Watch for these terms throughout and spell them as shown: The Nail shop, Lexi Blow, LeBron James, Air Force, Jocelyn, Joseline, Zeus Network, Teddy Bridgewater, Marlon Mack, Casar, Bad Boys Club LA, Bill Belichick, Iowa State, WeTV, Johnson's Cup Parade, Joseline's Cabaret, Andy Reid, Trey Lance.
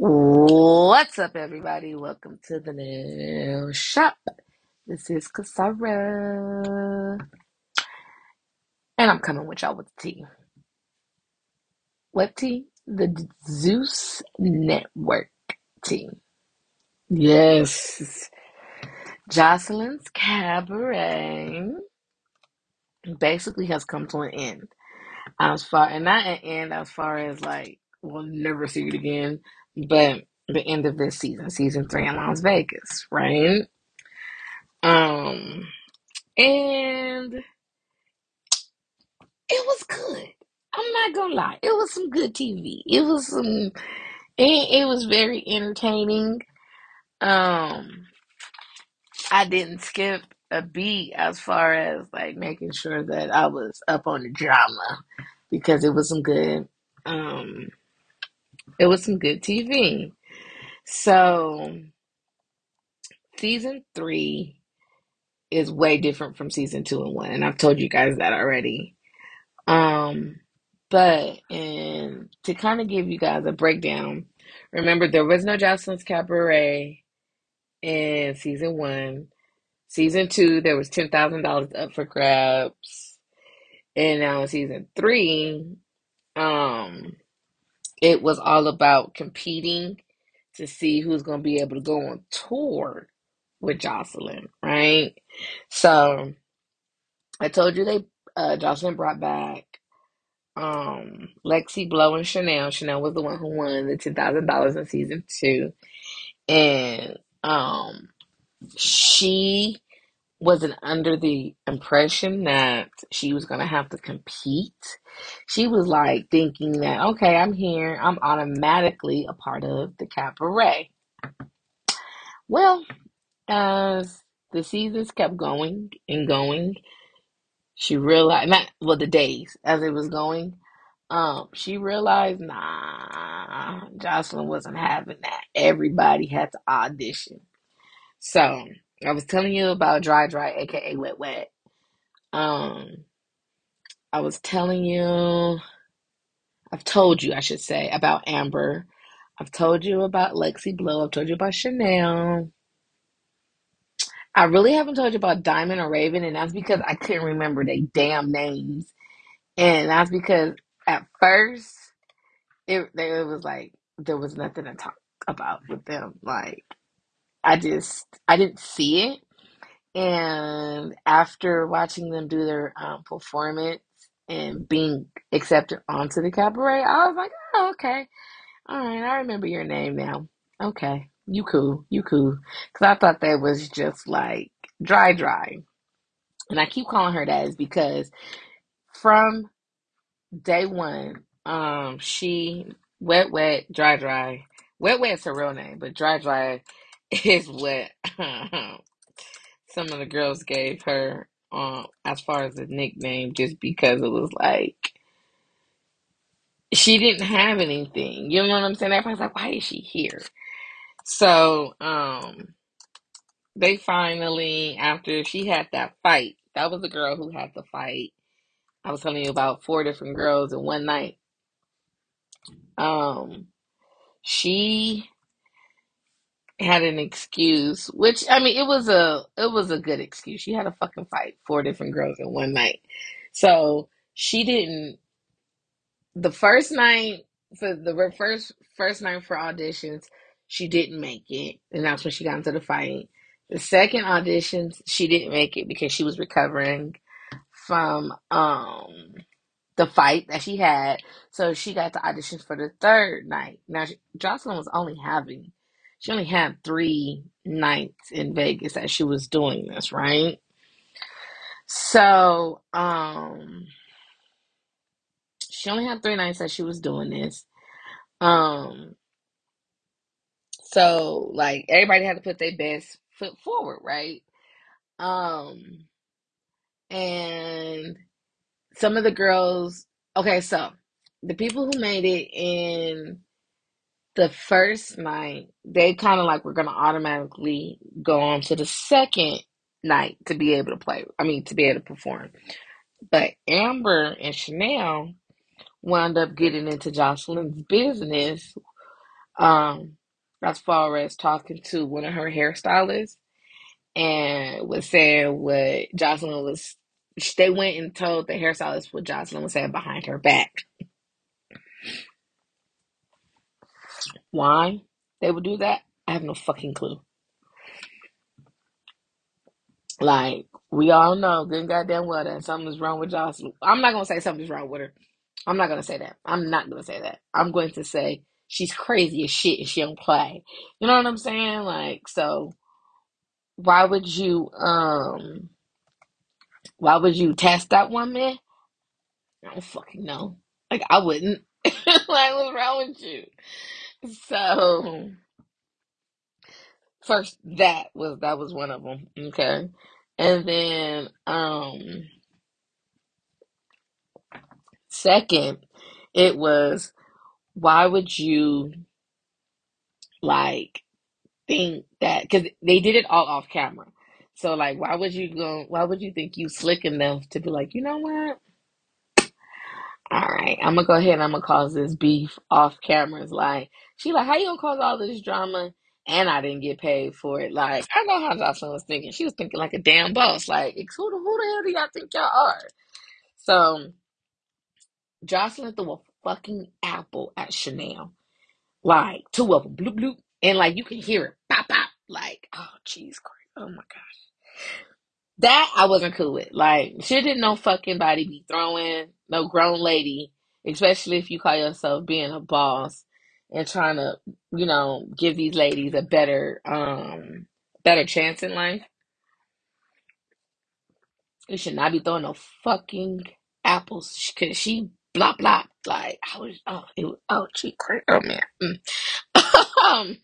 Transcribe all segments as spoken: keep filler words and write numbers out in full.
What's up, everybody? Welcome to the Nail Shop. This is Casar, and I'm coming with y'all with tea. What tea? The Zeus Network tea. Yes, Joseline's Cabaret basically has come to an end. As far and not an end as far as like we'll never see it again. But the end of this season, season three in Las Vegas, right? Um, and it was good. I'm not gonna lie, it was some good T V. It was some, it, it was very entertaining. Um, I didn't skip a beat as far as like making sure that I was up on the drama because it was some good. Um. It was some good T V. So, season three is way different from season two and one. And I've told you guys that already. Um, but, and to kind of give you guys a breakdown, remember there was no Johnson's Cabaret in season one. Season two, there was ten thousand dollars up for grabs. And now in season three, um... it was all about competing to see who's going to be able to go on tour with Jocelyn, right? So, I told you they uh, Jocelyn brought back um, Lexi Blow and Chanel. Chanel was the one who won the ten thousand dollars in season two. And um, she wasn't under the impression that she was going to have to compete. She was like thinking that, okay, I'm here. I'm automatically a part of the cabaret. Well, as the seasons kept going and going, she realized, not, well, the days as it was going, um, she realized, nah, Jocelyn wasn't having that. Everybody had to audition. So, I was telling you about Dry Dry, aka Wet Wet. Um, I was telling you, I've told you, I should say, about Amber. I've told you about Lexi Blow. I've told you about Chanel. I really haven't told you about Diamond or Raven, and that's because I couldn't remember their damn names. And that's because at first, it, it was like, there was nothing to talk about with them, like. I just, I didn't see it, and after watching them do their um, performance and being accepted onto the cabaret, I was like, oh, okay, all right, I remember your name now, okay, you cool, you cool, because I thought that was just like Dry Dry, and I keep calling her that is because from day one, um, she, Wet Wet, Dry Dry, Wet Wet is her real name, but Dry Dry is what um, some of the girls gave her um, as far as the nickname, just because it was like she didn't have anything. You know what I'm saying? Everybody's like, why is she here? So um, they finally, after she had that fight, that was the girl who had the fight. I was telling you about four different girls in one night. Um, she had an excuse, which, I mean, it was a, it was a good excuse. She had a fucking fight, four different girls in one night. So she didn't, the first night, for the first, first night for auditions, she didn't make it. And that's when she got into the fight. The second audition, she didn't make it because she was recovering from, um, the fight that she had. So she got the auditions for the third night. Now, she, Jocelyn was only having She only had three nights in Vegas that she was doing this, right? So, um, she only had three nights that she was doing this. Um, so, like, everybody had to put their best foot forward, right? Um, and some of the girls, okay, so the people who made it in the first night, they kind of like were going to automatically go on to the second night to be able to play, I mean, to be able to perform. But Amber and Chanel wound up getting into Jocelyn's business Um, as far as talking to one of her hairstylists, and was saying what Jocelyn was, they went and told the hairstylist what Jocelyn was saying behind her back. Why they would do that, I have no fucking clue. Like, we all know good and goddamn well that something's wrong with Jocelyn. I'm not going to say something's wrong with her. I'm not going to say that. I'm not going to say that. I'm going to say she's crazy as shit and she don't play. You know what I'm saying? Like, so why would you, um, why would you test that woman? I don't fucking know. Like, I wouldn't. Like, what's wrong with you? So, first, that was, that was one of them. Okay. And then, um, second, it was, why would you, like, think that, because they did it all off camera. So, like, why would you go, why would you think you slick enough to be like, you know what? All right, I'm going to go ahead and I'm going to cause this beef off cameras. Like, she like, how you going to cause all this drama and I didn't get paid for it? Like, I know how Jocelyn was thinking. She was thinking like a damn boss. Like, who the, who the hell do y'all think y'all are? So, Jocelyn threw a fucking apple at Chanel. Like, two of them, bloop, bloop. And, like, you can hear it, pop, pop. Like, oh, Jesus Christ. Oh, my gosh. That I wasn't cool with. Like, shit didn't no fucking body be throwing. No grown lady, especially if you call yourself being a boss and trying to, you know, give these ladies a better, um, better chance in life. You should not be throwing no fucking apples. Cause she blah blah. Like, I was, oh, it was, oh, she crazy, oh man. Mm. um,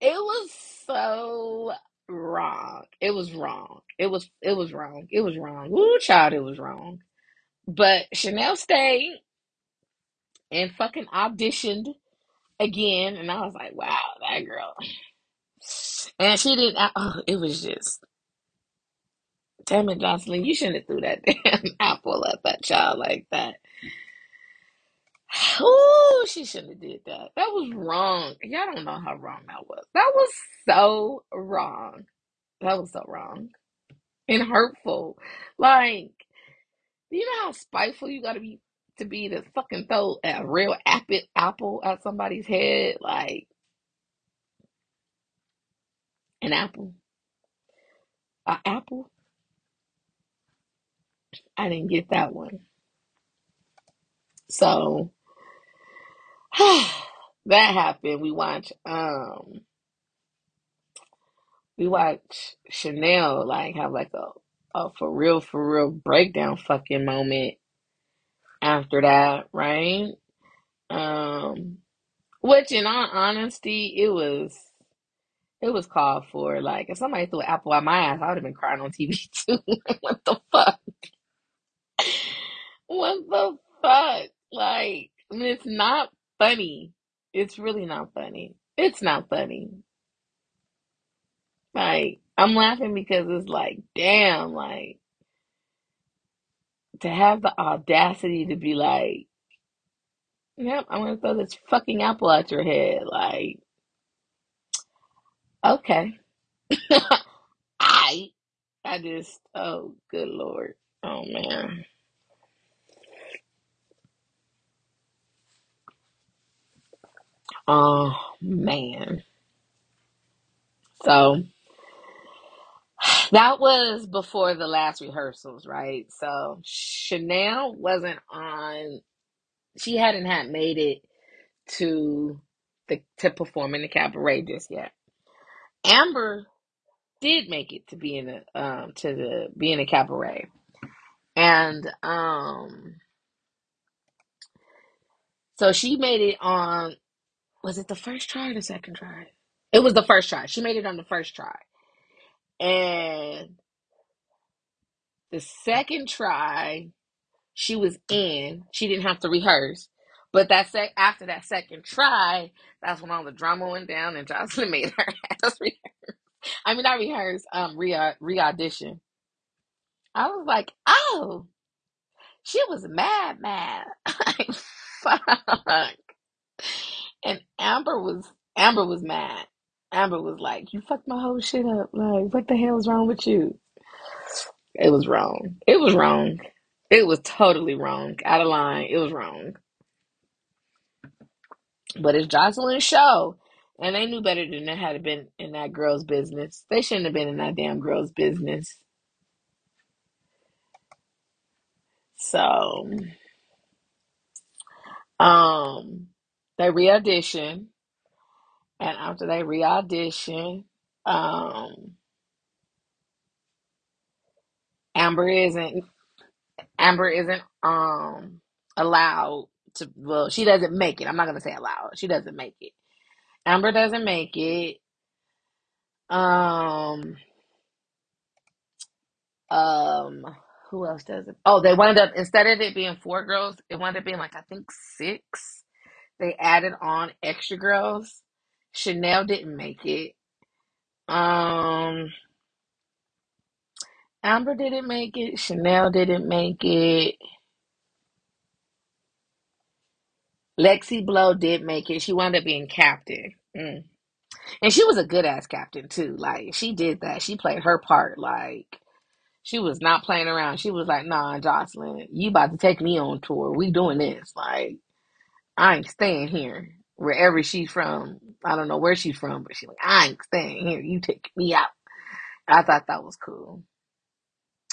it was so wrong. It was wrong. It was it was wrong. It was wrong. Woo, child, it was wrong. But Chanel stayed and fucking auditioned again, and I was like, wow, that girl. And she didn't. I, oh, it was just, damn it, Jocelyn, you shouldn't have threw that damn apple at that child like that. Oh, she shouldn't have did that. That was wrong. Y'all don't know how wrong that was. That was so wrong. That was so wrong and hurtful. Like, you know how spiteful you gotta be to be to fucking throw a real apple at somebody's head? Like, an apple. An apple? I didn't get that one. So, that happened. We watch, um, we watch Chanel, like, have, like, a, a for real, for real breakdown fucking moment after that, right? Um, which, in all honesty, it was, it was called for. Like, if somebody threw an apple at my ass, I would have been crying on T V, too. What the fuck? What the fuck? Like, I mean, it's not funny. It's really not funny. It's not funny. Like, I'm laughing because it's like, damn, like, to have the audacity to be like, yep, I'm going to throw this fucking apple at your head. Like, okay. I, I just, oh, good Lord. Oh, man. Oh, man. So, that was before the last rehearsals, right? So, Chanel wasn't on, she hadn't had made it to the to perform in the cabaret just yet. Amber did make it to be in the um to the be in a cabaret. And um so she made it on, was it the first try or the second try? It was the first try. She made it on the first try. And the second try, she was in. She didn't have to rehearse. But that sec- after that second try, that's when all the drama went down and Jocelyn made her ass rehearse. I mean, not rehearse, um, re- re-audition. I was like, oh, she was mad, mad. Like, fuck. And Amber was Amber was mad. Amber was like, "You fucked my whole shit up. Like, what the hell is wrong with you?" It was wrong. It was wrong. It was totally wrong. Out of line. It was wrong. But it's Joseline's show. And they knew better than they had been in that girl's business. They shouldn't have been in that damn girl's business. So, um, they re-auditioned. And after they re-auditioned, um, Amber isn't, Amber isn't, um, allowed to, well, she doesn't make it. I'm not going to say allowed. She doesn't make it. Amber doesn't make it. Um, um, who else doesn't? Oh, they wound up, instead of it being four girls, it wound up being like, I think six. They added on extra girls. Chanel didn't make it. Um, Amber didn't make it. Chanel didn't make it. Lexi Blow did make it. She wound up being captain. Mm. And she was a good-ass captain, too. Like, she did that. She played her part. Like, she was not playing around. She was like, nah, Jocelyn, you about to take me on tour. We doing this. Like, I ain't staying here. Wherever she's from. I don't know where she's from, but she's like, I ain't staying here. You take me out. I thought that was cool.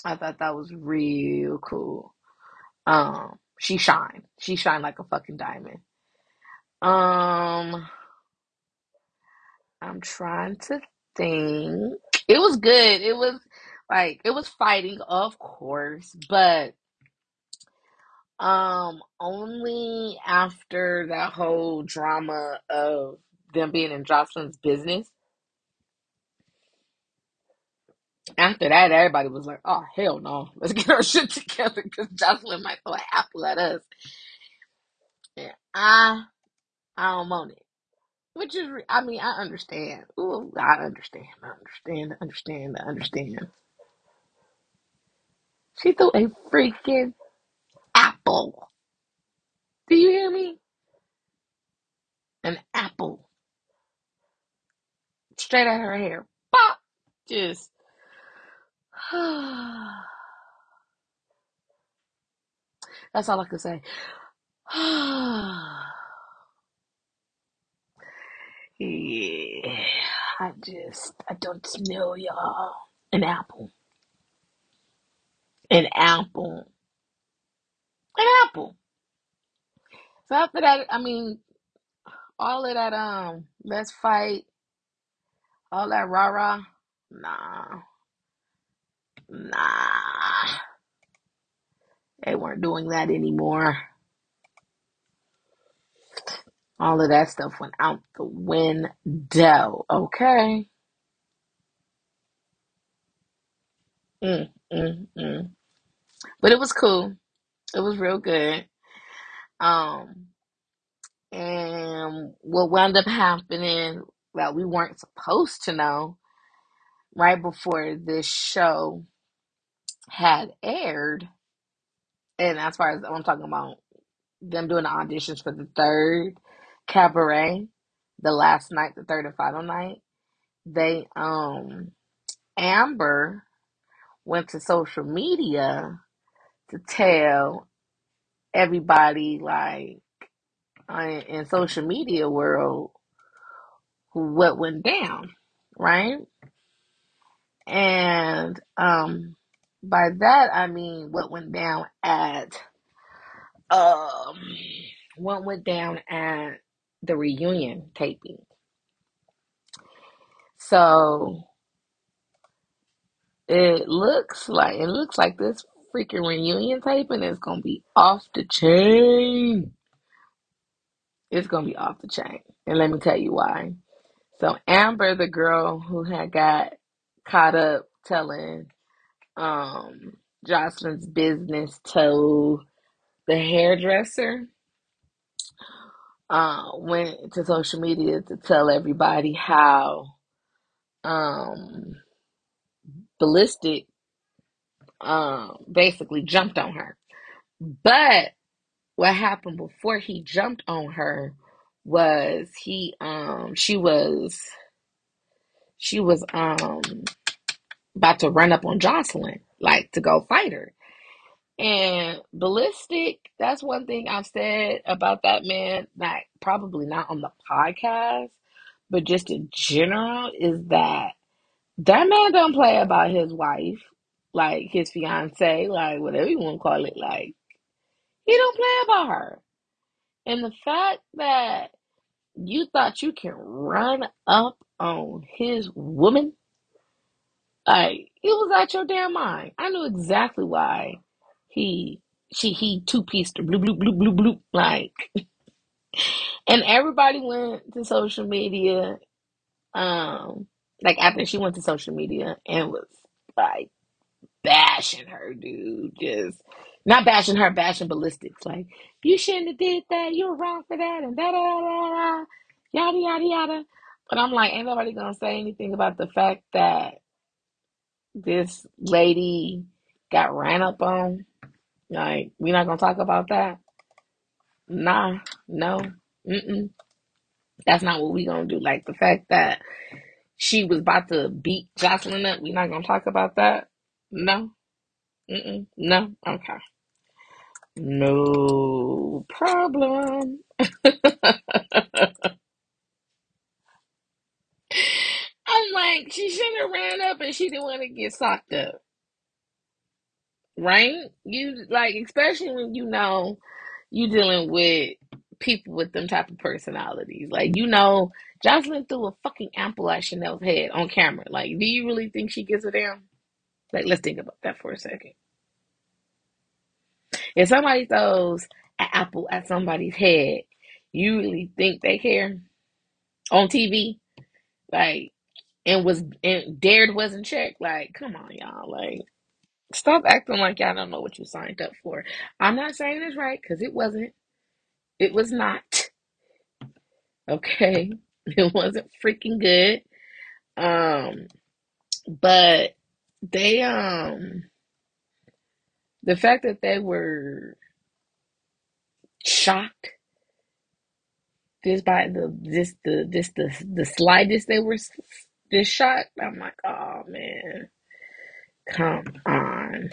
I thought that was real cool. Um... She shined. She shined like a fucking diamond. Um, I'm trying to think. It was good. It was like, it was fighting, of course, but um, only after that whole drama of them being in Jocelyn's business. After that, everybody was like, oh, hell no. Let's get our shit together because Jocelyn might throw an apple at us. And I, I don't own it. Which is, I mean, I understand. Ooh, I understand. I understand. I understand. I understand. She threw a freaking apple. Do you hear me? An apple. Straight out of her hair. Pop! Just. That's all I can say. Yeah, I just, I don't smell y'all. An apple. An apple. An apple. So after that, I mean, all of that, um, let's fight, all that rah-rah, nah. Nah, they weren't doing that anymore. All of that stuff went out the window. Okay. Mm, mm, mm. But it was cool. It was real good. Um, and what wound up happening that we weren't supposed to know right before this show had aired, and as far as I'm talking about them doing the auditions for the third cabaret, the last night, the third and final night, they, um, Amber went to social media to tell everybody, like, in, in social media world, what went down, right? And, um, by that, I mean what went down at, um, what went down at the reunion taping. So it looks like it looks like this freaking reunion taping is gonna be off the chain. It's gonna be off the chain, and let me tell you why. So Amber, the girl who had got caught up telling. Um, Jocelyn's business to the hairdresser uh, went to social media to tell everybody how um, ballistic um, basically jumped on her. But what happened before he jumped on her was he, um, she was, she was, um, about to run up on Jocelyn, like to go fight her. And Ballistic, that's one thing I've said about that man, like probably not on the podcast, but just in general, is that that man don't play about his wife, like his fiance, like whatever you want to call it, like he don't play about her. And the fact that you thought you can run up on his woman, like, it was out your damn mind. I knew exactly why he, she, he two-pieced her, bloop, bloop, bloop, bloop, bloop, like. And everybody went to social media, um, like, after she went to social media and was, like, bashing her, dude, just, not bashing her, bashing Ballistics, like, you shouldn't have did that, you were wrong for that, and da-da-da-da-da, yada, yada, yada. But I'm like, ain't nobody gonna say anything about the fact that this lady got ran up on. Like, we're not gonna talk about that. Nah, no, mm-mm. That's not what we gonna do. Like, the fact that she was about to beat Jocelyn up, we're not gonna talk about that. No, mm-mm, no, okay, no problem. I'm like, she shouldn't have ran up and she didn't want to get socked up. Right? You, like, especially when you know you're dealing with people with them type of personalities. Like, you know, Jocelyn threw a fucking apple at Chanel's head on camera. Like, do you really think she gives a damn? Like, let's think about that for a second. If somebody throws an apple at somebody's head, you really think they care? On T V? Like, and was and dared wasn't checked. Like, come on, y'all. Like, stop acting like y'all don't know what you signed up for. I'm not saying it's right, because it wasn't. It was not. Okay? It wasn't freaking good. Um, but they, um, the fact that they were shocked just by the, just the, just the, the slightest they were this shot, I'm like, oh man, come on.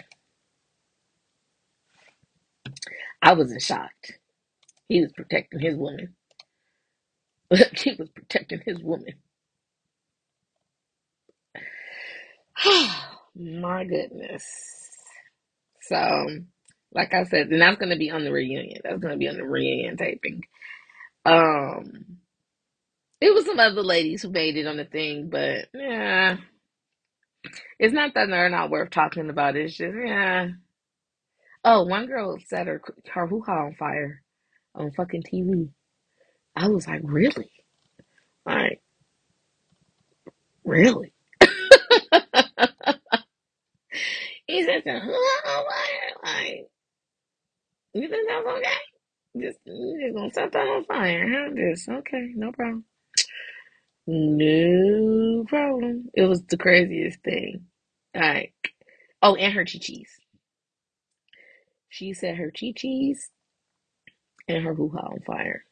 I wasn't shocked. He was protecting his woman. He was protecting his woman. My goodness. So, like I said, and that's going to be on the reunion. That's going to be on the reunion taping. Um, it was some other ladies who made it on the thing, but yeah, it's not that they're not worth talking about. It's just, yeah. Oh, one girl set her, her hoo-ha on fire on fucking T V. I was like, really? Like, really? He set her hoo-ha on fire? Like, you think that was okay? Just, you're just gonna set that on fire, huh? Just, okay, no problem. No problem. It was the craziest thing. Like, oh, and her chi-chis. She set her chi-chis and her hoo-ha on fire.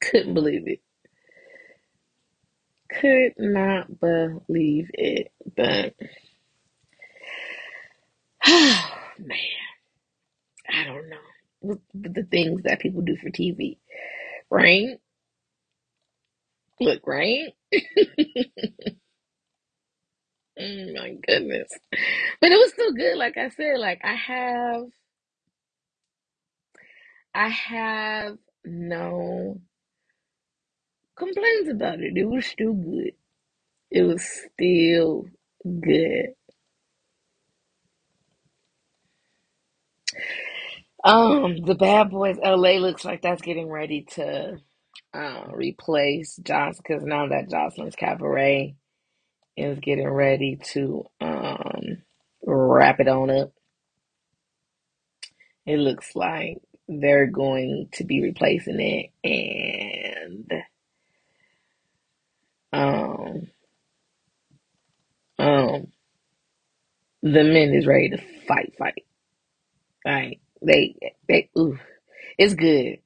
Couldn't believe it. Could not believe it. But, oh, man. I don't know, with the things that people do for T V, right? Look, right? Oh my goodness. But it was still good. Like I said, like I have, I have no complaints about it. It was still good. It was still good. Um, the Bad Boys L A looks like that's getting ready to uh, replace Johnson, because now that Joseline's Cabaret is getting ready to um, wrap it on up, it looks like they're going to be replacing it, and um, um, the men is ready to fight, fight, right? They, they, ooh, it's good.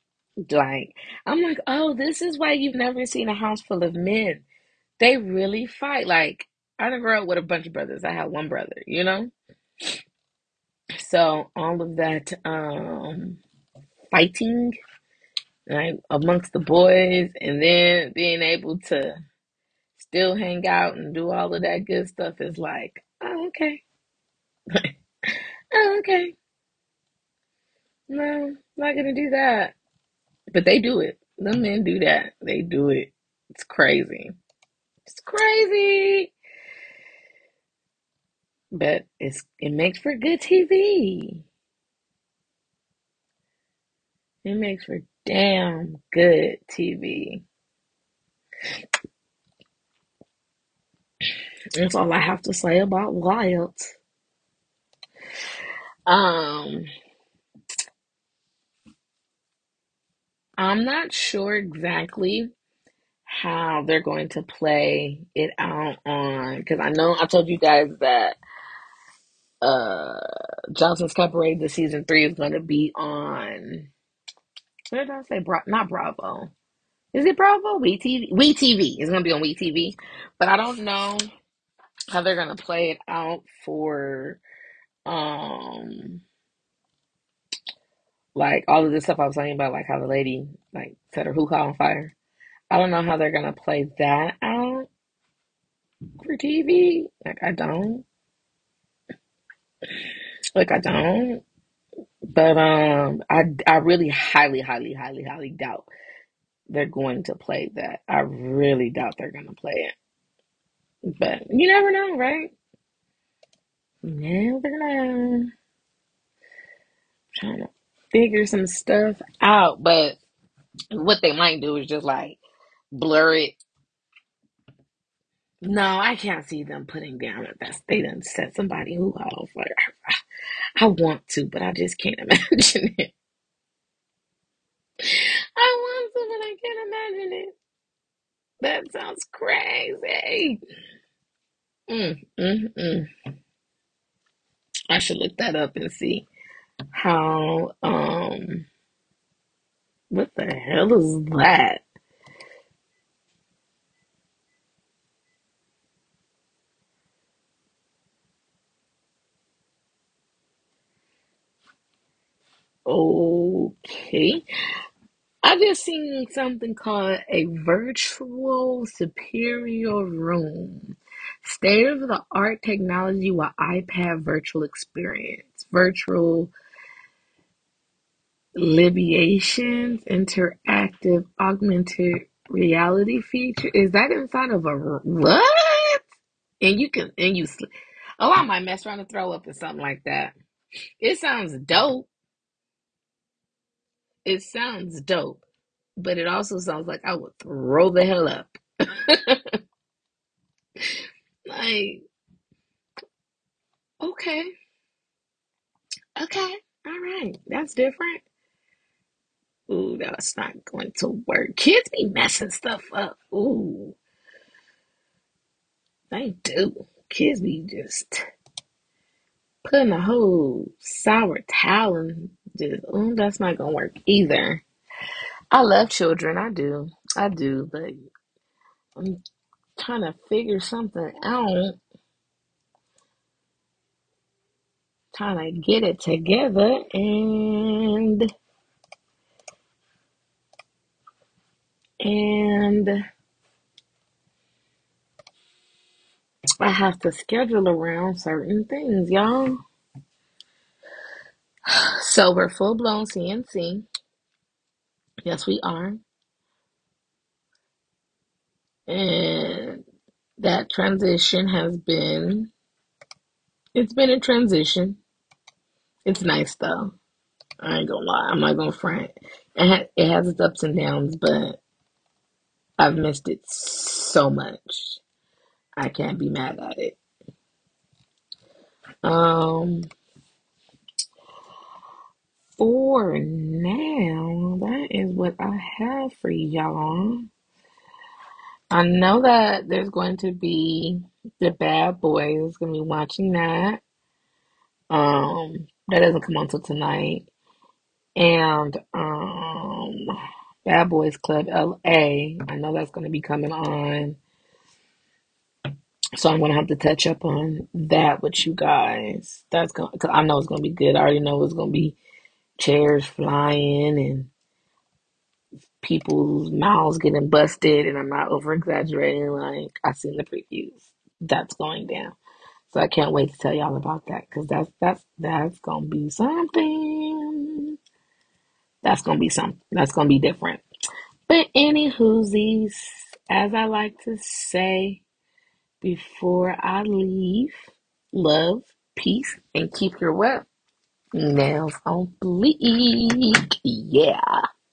Like, I'm like, oh, this is why you've never seen a house full of men. They really fight. Like, I never grew up with a bunch of brothers. I had one brother, you know? So all of that um, fighting, like, amongst the boys, and then being able to still hang out and do all of that good stuff is like, oh, okay. Oh, okay. No, I'm not going to do that. But they do it. The men do that. They do it. It's crazy. It's crazy. But it's it makes for good T V. It makes for damn good T V. That's all I have to say about Wild. Um... I'm not sure exactly how they're going to play it out on, because I know I told you guys that uh, Johnson's Cup Parade, the season three, is going to be on, what did I say? Bra- not Bravo. Is it Bravo? WeTV? WeTV. It's going to be on WeTV. But I don't know how they're going to play it out for, um... like, all of this stuff I was talking about, like how the lady, like, set her hookah on fire. I don't know how they're going to play that out for T V. Like, I don't. Like, I don't. But um, I, I really highly, highly, highly, highly doubt they're going to play that. I really doubt they're going to play it. But you never know, right? Never know. I'm trying to figure some stuff out, but what they might do is just like blur it. No, I can't see them putting down that that's, they done set somebody who off. Like, I, I want to, but I just can't imagine it. I want to, but I can't imagine it. That sounds crazy. Mm, mm, mm. I should look that up and see. How, um, what the hell is that? Okay. I just seen something called a virtual superior room. State of the art technology with iPad virtual experience. Virtual libations, interactive, augmented reality feature. Is that inside of a what? And you can, and you, sl- oh, I might mess around and throw up or something like that. It sounds dope. It sounds dope, but it also sounds like I would throw the hell up. Like, okay. Okay. All right. That's different. Ooh, that's not going to work. Kids be messing stuff up. Ooh. They do. Kids be just putting a whole sour towel in. Just, ooh, that's not going to work either. I love children. I do. I do. But I'm trying to figure something out. Trying to get it together and... And I have to schedule around certain things, y'all. So we're full-blown C N C. Yes, we are. And that transition has been, it's been a transition. It's nice, though. I ain't gonna lie. I'm not gonna front. It, ha- it has its ups and downs, but I've missed it so much. I can't be mad at it. Um, for now, that is what I have for y'all. I know that there's going to be the Bad Boys. Gonna be watching that. Um, that doesn't come on till tonight. and um, Bad Boys Club L A. I know that's going to be coming on, so I'm going to have to touch up on that with you guys. That's going because I know it's going to be good. I already know it's going to be chairs flying and people's mouths getting busted, and I'm not over exaggerating. Like, I've seen the previews. That's going down. So I can't wait to tell y'all about that, because that's that's that's gonna be something. That's gonna be something. That's gonna be different. But any whoosies, as I like to say before I leave, love, peace, and keep your web nails on bleak. Yeah.